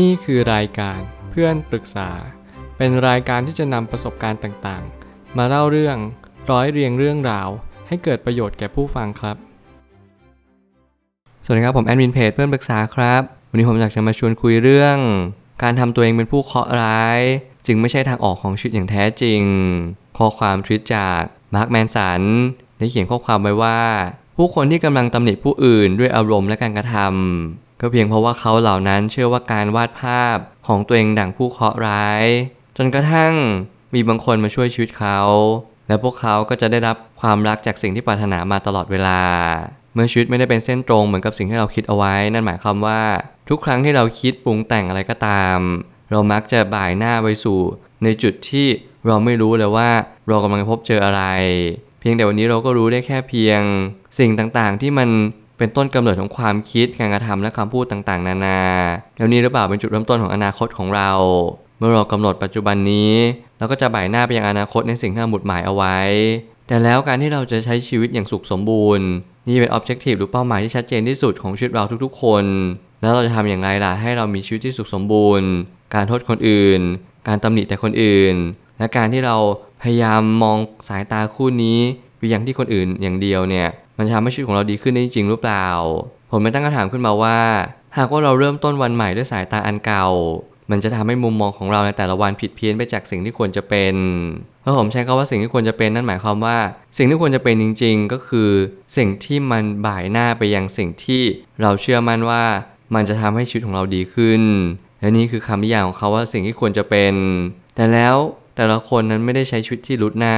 นี่คือรายการเพื่อนปรึกษาเป็นรายการที่จะนำประสบการณ์ต่างๆมาเล่าเรื่องร้อยเรียงเรื่องราวให้เกิดประโยชน์แก่ผู้ฟังครับสวัสดีครับผมแอดมินเพจเพื่อนปรึกษาครับวันนี้ผมอยากจะมาชวนคุยเรื่องการทำตัวเองเป็นผู้เคราะห์ร้ายจึงไม่ใช่ทางออกของชีวิตอย่างแท้จริงข้อความทวิตจากมาร์คแมนสันได้เขียนข้อความไว้ว่าผู้คนที่กำลังตำหนิผู้อื่นด้วยอารมณ์และการกระทำก็เพียงเพราะว่าเขาเหล่านั้นเชื่อว่าการวาดภาพของตัวเองดั่งผู้เคราะห์ร้ายจนกระทั่งมีบางคนมาช่วยชีวิตเขาและพวกเขาก็จะได้รับความรักจากสิ่งที่ปรารถนามาตลอดเวลาเมื่อชีวิตไม่ได้เป็นเส้นตรงเหมือนกับสิ่งที่เราคิดเอาไว้นั่นหมายความว่าทุกครั้งที่เราคิดปรุงแต่งอะไรก็ตามเรามักจะบ่ายหน้าไปสู่ในจุดที่เราไม่รู้เลยว่าเรากำลังพบเจออะไรเพียงแต่วันนี้เราก็รู้ได้แค่เพียงสิ่งต่างๆที่มันเป็นต้นกำเนิดของความคิดการกระทำและคำพูดต่างๆนานาแล้วนี้หรือเปล่าเป็นจุดเริ่มต้นของอนาคตของเราเมื่อเรากำหนดปัจจุบันนี้เราก็จะบ่ายหน้าไปยังอนาคตในสิ่งที่เราหมุดหมายเอาไว้แต่แล้วการที่เราจะใช้ชีวิตอย่างสุขสมบูรณ์นี่เป็น objective หรือเป้าหมายที่ชัดเจนที่สุดของชีวิตเราทุกๆคนแล้วเราจะทำอย่างไรล่ะให้เรามีชีวิตที่สุขสมบูรณ์การโทษคนอื่นการตำหนิแต่คนอื่นและการที่เราพยายามมองสายตาคู่นี้ไปอย่างที่คนอื่นอย่างเดียวเนี่ยมันจะทำให้ชีวิตของเราดีขึ้นได้จริงหรือเปล่าผมไม่ตั้งคำถามขึ้นมาว่าหากว่าเราเริ่มต้นวันใหม่ด้วยสายตาอันเก่ามันจะทำให้มุมมองของเราในแต่ละวันผิดเพี้ยนไปจากสิ่งที่ควรจะเป็นเพราะผมใช้คำว่าสิ่งที่ควรจะเป็นนั่นหมายความว่าสิ่งที่ควรจะเป็นจริงๆก็คือสิ่งที่มันบ่ายหน้าไปยังสิ่งที่เราเชื่อมั่นว่ามันจะทำให้ชีวิตของเราดีขึ้นและนี่คือคำนิยามของเขาว่าสิ่งที่ควรจะเป็นแต่แล้วแต่ละคนนั้นไม่ได้ใช้ชีวิตที่รุดหน้า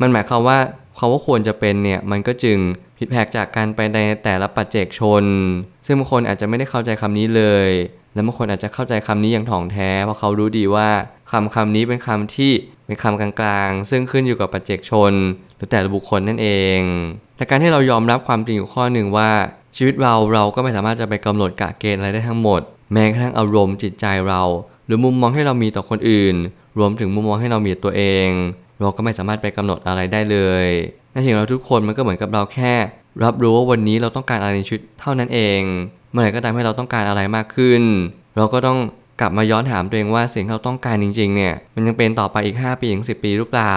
มันหมายความว่าเขาว่าควรจะเป็นเนี่ยมันก็จึงผิดแผกจากการไปในแต่ละปัจเจกชนซึ่งบางคนอาจจะไม่ได้เข้าใจคำนี้เลยและบางคนอาจจะเข้าใจคำนี้อย่างถ่องแท้เพราะเขารู้ดีว่าคำนี้เป็นคำที่เป็นคำกลางๆซึ่งขึ้นอยู่กับปัจเจกชนหรือแต่ละบุคคลนั่นเองแต่การที่เรายอมรับความจริงอยู่ข้อหนึ่งว่าชีวิตเราก็ไม่สามารถจะไปกำหนดกะเกณฑ์อะไรได้ทั้งหมดแม้กระทั่งอารมณ์จิตใจเราหรือมุมมองให้เรามีต่อคนอื่นรวมถึงมุมมองให้เรามีตัวเองเราก็ไม่สามารถไปกำหนดอะไรได้เลยในสิ่งเราทุกคนมันก็เหมือนกับเราแค่รับรู้ว่าวันนี้เราต้องการอะไรในชีวิตเท่านั้นเองเมื่อไหร่ก็ตามให้เราต้องการอะไรมากขึ้นเราก็ต้องกลับมาย้อนถามตัวเองว่าสิ่งที่เราต้องการจริงๆเนี่ยมันยังเป็นต่อไปอีก5ปีถึง10ปีหรือเปล่า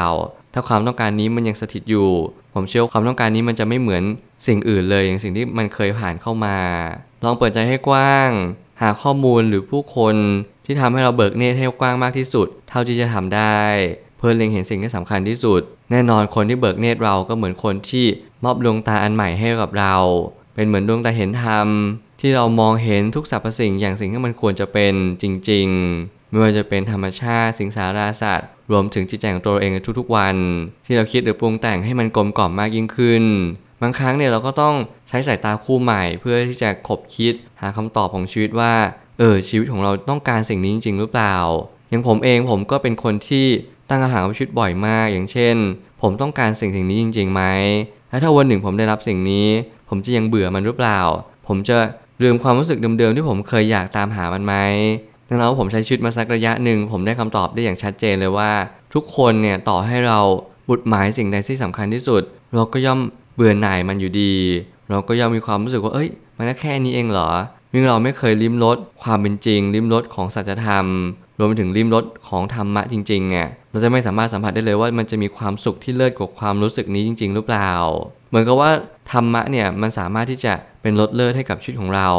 ถ้าความต้องการนี้มันยังสถิตอยู่ผมเชื่อว่าความต้องการนี้มันจะไม่เหมือนสิ่งอื่นเลยอย่างสิ่งที่มันเคยผ่านเข้ามาลองเปิดใจให้กว้างหาข้อมูลหรือผู้คนที่ทำให้เราเบิกเนตรให้กว้างมากที่สุดเท่าที่จะทำได้เพื่อเล็งเห็นสิ่งที่สำคัญที่สุดแน่นอนคนที่เบิกเนตรเราก็เหมือนคนที่มอบดวงตาอันใหม่ให้กับเราเป็นเหมือนดวงตาเห็นธรรมที่เรามองเห็นทุกสรรพสิ่งอย่างสิ่งที่มันควรจะเป็นจริงๆไม่ว่าจะเป็นธรรมชาติสิงสาราสัตว์รวมถึงจิตใจของตัวเองในทุกๆวันที่เราคิดหรือปรุงแต่งให้มันกลมกล่อมมากยิ่งขึ้นบางครั้งเนี่ยเราก็ต้องใช้สายตาคู่ใหม่เพื่อที่จะคบคิดหาคำตอบของชีวิตว่าชีวิตของเราต้องการสิ่งนี้จริงๆหรือเปล่าอย่างผมเองผมก็เป็นคนที่ตั้งคำถามกับชีวิตบ่อยมากอย่างเช่นผมต้องการสิ่งนี้จริงๆไหมและถ้าวันหนึ่งผมได้รับสิ่งนี้ผมจะยังเบื่อมันหรือเปล่าผมจะลืมความรู้สึกเดิมๆที่ผมเคยอยากตามหามันไหมดังนั้นผมใช้ชีวิตมาสักระยะหนึ่งผมได้คำตอบได้อย่างชัดเจนเลยว่าทุกคนเนี่ยต่อให้เราบุตรหมายสิ่งใดที่สำคัญที่สุดเราก็ย่อมเบื่อหน่ายมันอยู่ดีเราก็ย่อมมีความรู้สึกว่ามันแค่นี้เองเหรอยิ่งเราไม่เคยลิ้มรสความเป็นจริงลิ้มรสของสัจธรรมรวมไปถึงลิ้มรสของธรรมะจริงๆเนี่ยเราจะไม่สามารถสัมผัสได้เลยว่ามันจะมีความสุขที่เลิศกว่าความรู้สึกนี้จริงๆหรือเปล่าเหมือนกับว่าธรรมะเนี่ยมันสามารถที่จะเป็นรสเลิศให้กับชีวิตของเรา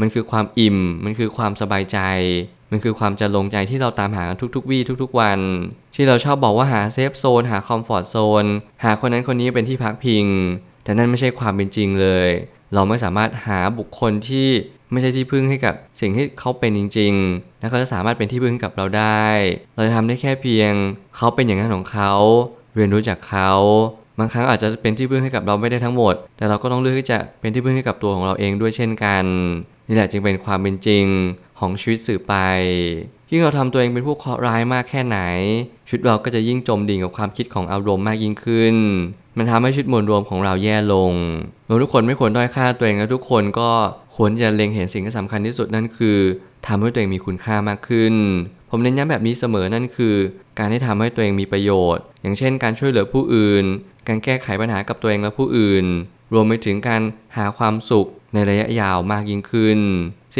มันคือความอิ่มมันคือความสบายใจมันคือความจะลงใจที่เราตามหากันทุกๆวี่ทุกๆวันที่เราชอบบอกว่าหาเซฟโซนหาคอมฟอร์ตโซนหาคนนั้นคนนี้เป็นที่พักพิงแต่นั่นไม่ใช่ความเป็นจริงเลยเราไม่สามารถหาบุคคลที่ไม่ใช่ที่พึ่งให้กับสิ่งที่เขาเป็นจริงๆและเขาจะสามารถเป็นที่พึ่งกับเราได้เราจะทำได้แค่เพียงเขาเป็นอย่างนั้นของเขาเรียนรู้จากเขาบางครั้งอาจจะเป็นที่พึ่งให้กับเราไม่ได้ทั้งหมดแต่เราก็ต้องเลือกที่จะเป็นที่พึ่งให้กับตัวของเราเองด้วยเช่นกันนี่แหละจึงเป็นความเป็นจริงของชีวิตสืบไปยิ่งเราทำตัวเองเป็นผู้เคราะห์ร้ายมากแค่ไหนชีวิตเราก็จะยิ่งจมดิ่งกับความคิดของอารมณ์มากยิ่งขึ้นมันทำให้ชีวิตมวลรวมของเราแย่ลงเราทุกคนไม่ควรด้อยค่าตัวเองและทุกคนก็ควรจะเล็งเห็นสิ่งที่สำคัญที่สุดนั่นคือทำให้ตัวเองมีคุณค่ามากขึ้นผมเน้นย้ำแบบนี้เสมอนั่นคือการให้ทำให้ตัวเองมีประโยชน์อย่างเช่นการช่วยเหลือผู้อื่นการแก้ไขปัญหากับตัวเองและผู้อื่นรวมไปถึงการหาความสุขในระยะยาวมากยิ่งขึ้น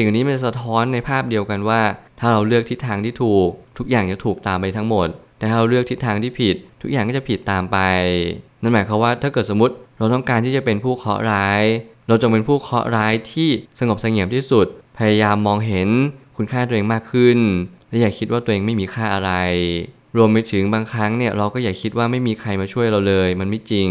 สิ่งนี้มันสะท้อนในภาพเดียวกันว่าถ้าเราเลือกทิศทางที่ถูกทุกอย่างจะถูกตามไปทั้งหมดแต่ถ้าเราเลือกทิศทางที่ผิดทุกอย่างก็จะผิดตามไปนั่นหมายความว่าถ้าเกิดสมมติเราต้องการที่จะเป็นผู้เคราะห์ร้ายเราจงเป็นผู้เคราะห์ร้ายที่สงบเสงี่ยมที่สุดพยายามมองเห็นคุณค่าตัวเองมากขึ้นและอย่าคิดว่าตัวเองไม่มีค่าอะไรรวมไปถึงบางครั้งเนี่ยเราก็อย่าคิดว่าไม่มีใครมาช่วยเราเลยมันไม่จริง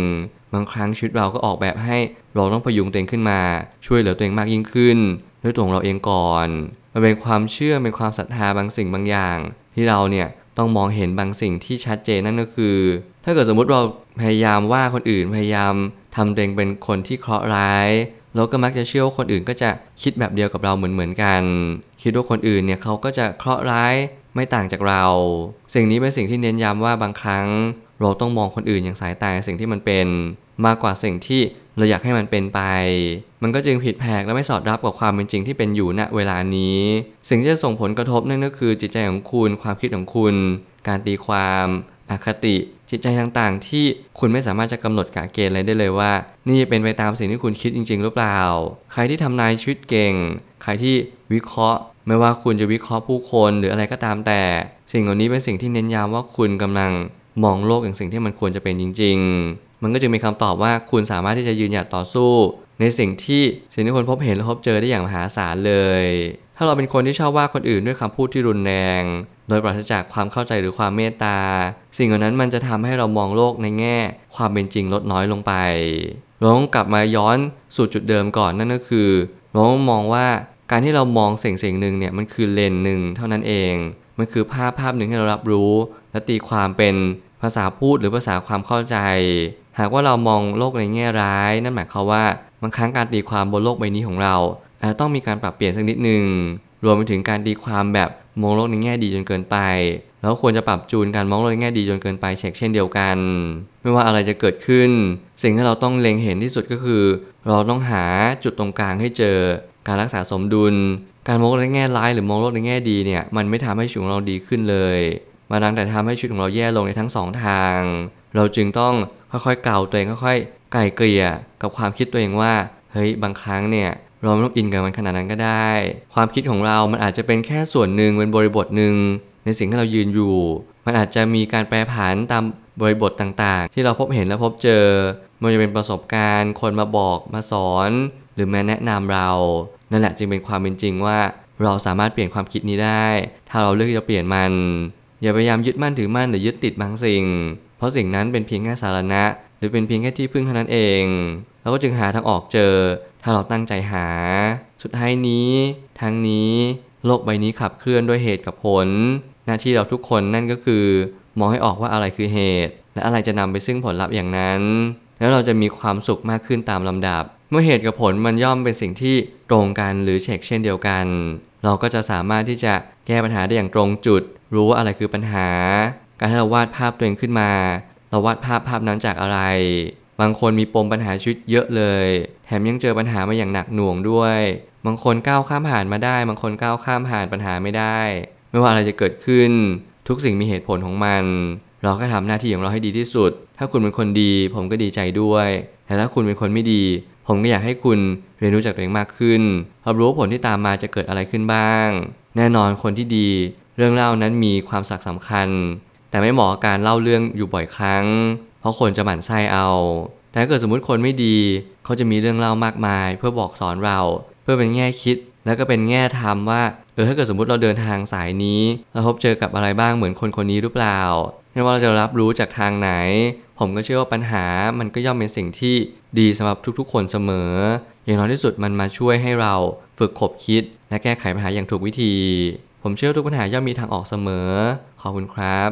บางครั้งชีวิตเราก็ออกแบบให้เราต้องพยุงตัวเองขึ้นมาช่วยเหลือตัวเองมากยิ่งขึ้นด้วยตัวของเราเองก่อนมันเป็นความเชื่อเป็นความศรัทธาบางสิ่งบางอย่างที่เราเนี่ยต้องมองเห็นบางสิ่งที่ชัดเจนนั่นก็คือถ้าเกิดสมมติเราพยายามว่าคนอื่นพยายามทำตัวเองเป็นคนที่เคราะห์ร้ายเราก็มักจะเชื่อว่าคนอื่นก็จะคิดแบบเดียวกับเราเหมือนกันคิดว่าคนอื่นเนี่ยเขาก็จะเคราะห์ร้ายไม่ต่างจากเราสิ่งนี้เป็นสิ่งที่เน้นย้ำว่าบางครั้งเราต้องมองคนอื่นอย่างสายตาสิ่งที่มันเป็นมากกว่าสิ่งที่เราอยากให้มันเป็นไปมันก็จึงผิดแผกและไม่สอดรับกับความเป็นจริงที่เป็นอยู่ณเวลานี้สิ่งที่จะส่งผลกระทบนั่นก็คือจิตใจของคุณความคิดของคุณการตีความอคติจิตใจต่างๆที่คุณไม่สามารถจะกำหนดกะเกณฑ์อะไรได้เลยว่านี่เป็นไปตามสิ่งที่คุณคิดจริงๆหรือเปล่าใครที่ทำนายชีวิตเก่งใครที่วิเคราะห์ไม่ว่าคุณจะวิเคราะห์ผู้คนหรืออะไรก็ตามแต่สิ่งเหล่านี้เป็นสิ่งที่เน้นย้ำว่าคุณกำลังมองโลกอย่างสิ่งที่มันควรจะเป็นจริงๆมันก็จึงมีคำตอบว่าคุณสามารถที่จะยืนหยัดต่อสู้ในสิ่งที่คนพบเห็นและพบเจอได้อย่างมหาศาลเลยถ้าเราเป็นคนที่ชอบว่าคนอื่นด้วยคำพูดที่รุนแรงโดยปราศจากความเข้าใจหรือความเมตตาสิ่งเหล่านั้นมันจะทำให้เรามองโลกในแง่ความเป็นจริงลดน้อยลงไปเราต้องกลับมาย้อนสู่จุดเดิมก่อนนั่นก็คือเราต้องมองว่าการที่เรามองสิ่งหนึ่งเนี่ยมันคือเลนส์หนึ่งเท่านั้นเองมันคือภาพหนึ่งที่เรารับรู้และตีความเป็นภาษาพูดหรือภาษาความเข้าใจหากว่าเรามองโลกในแง่ร้ายนั่นหมายความว่าบางครั้งการตีความบนโลกใบนี้ของเราอาจต้องมีการปรับเปลี่ยนสักนิดหนึ่งรวมไปถึงการตีความแบบมองโลกในแง่ดีจนเกินไปแล้วควรจะปรับจูนการมองโลกในแง่ดีจนเกินไปเช่นเดียวกันไม่ว่าอะไรจะเกิดขึ้นสิ่งที่เราต้องเล็งเห็นที่สุดก็คือเราต้องหาจุดตรงกลางให้เจอการรักษาสมดุลการมองโลกในแง่ร้ายหรือมองโลกในแง่ดีเนี่ยมันไม่ทำให้ชีวิตของเราดีขึ้นเลยมาดังแต่ทำให้ชีวิตของเราแย่ลงในทั้งสองทางเราจึงต้องค่อยๆกล่าวตัวเองค่อยๆไกล่เกลี่ยกับความคิดตัวเองว่าเฮ้ยบางครั้งเนี่ยเราไม่ต้องอินกับมันขนาดนั้นก็ได้ความคิดของเรามันอาจจะเป็นแค่ส่วนหนึ่งเป็นบริบทหนึ่งในสิ่งที่เรายืนอยู่มันอาจจะมีการแปรผันตามบริบทต่างๆที่เราพบเห็นและพบเจอมันจะเป็นประสบการณ์คนมาบอกมาสอนหรือแม้แนะนำเรานั่นแหละจึงเป็นความเป็นจริงว่าเราสามารถเปลี่ยนความคิดนี้ได้ถ้าเราเลือกจะเปลี่ยนมันอย่าพยายามยึดมั่นถือมั่นหรือยึดติดบางสิ่งเพราะสิ่งนั้นเป็นเพียงแค่สาระหรือเป็นเพียงแค่ที่พึ่งเท่านั้นเองเราก็จึงหาทางออกเจอถ้าเราตั้งใจหาสุดท้ายนี้ทั้งนี้โลกใบนี้ขับเคลื่อนด้วยเหตุกับผลหน้าที่เราทุกคนนั่นก็คือมองให้ออกว่าอะไรคือเหตุและอะไรจะนำไปซึ่งผลลัพธ์อย่างนั้นแล้วเราจะมีความสุขมากขึ้นตามลำดับเมื่อเหตุกับผลมันย่อมเป็นสิ่งที่ตรงกันหรือเช่นเดียวกันเราก็จะสามารถที่จะแก้ปัญหาได้อย่างตรงจุดรู้ว่าอะไรคือปัญหาการที่เราวาดภาพตัวเองขึ้นมาเราวาดภาพนั้นจากอะไรบางคนมีปมปัญหาชีวิตเยอะเลยแถมยังเจอปัญหามาอย่างหนักหน่วงด้วยบางคนก้าวข้ามผ่านมาได้บางคนก้าวข้ามผ่านปัญหาไม่ได้ไม่ว่าอะไรจะเกิดขึ้นทุกสิ่งมีเหตุผลของมันเราก็ทำหน้าที่ของเราให้ดีที่สุดถ้าคุณเป็นคนดีผมก็ดีใจด้วยแต่ถ้าคุณเป็นคนไม่ดีผมก็อยากให้คุณเรียนรู้จากตัวเองมากขึ้นรับรู้ผลที่ตามมาจะเกิดอะไรขึ้นบ้างแน่นอนคนที่ดีเรื่องเล่านั้นมีความสำคัญแต่ไม่เหมาะการเล่าเรื่องอยู่บ่อยครั้งเพราะคนจะหมั่นไส้เอาแต่ถ้าเกิดสมมติคนไม่ดีเขาจะมีเรื่องเล่ามากมายเพื่อบอกสอนเราเพื่อเป็นแง่คิดแล้วก็เป็นแง่ธรรมว่าถ้าเกิดสมมติเราเดินทางสายนี้เราพบเจอกับอะไรบ้างเหมือนคนคนนี้หรือเปล่าไม่ว่าเราจะรับรู้จากทางไหนผมก็เชื่อว่าปัญหามันก็ย่อมเป็นสิ่งที่ดีสำหรับทุกๆคนเสมออย่างน้อยที่สุดมันมาช่วยให้เราฝึกขบคิดและแก้ไขปัญหาอย่างถูกวิธีผมเชื่อทุกปัญหาย่อมมีทางออกเสมอขอบคุณครับ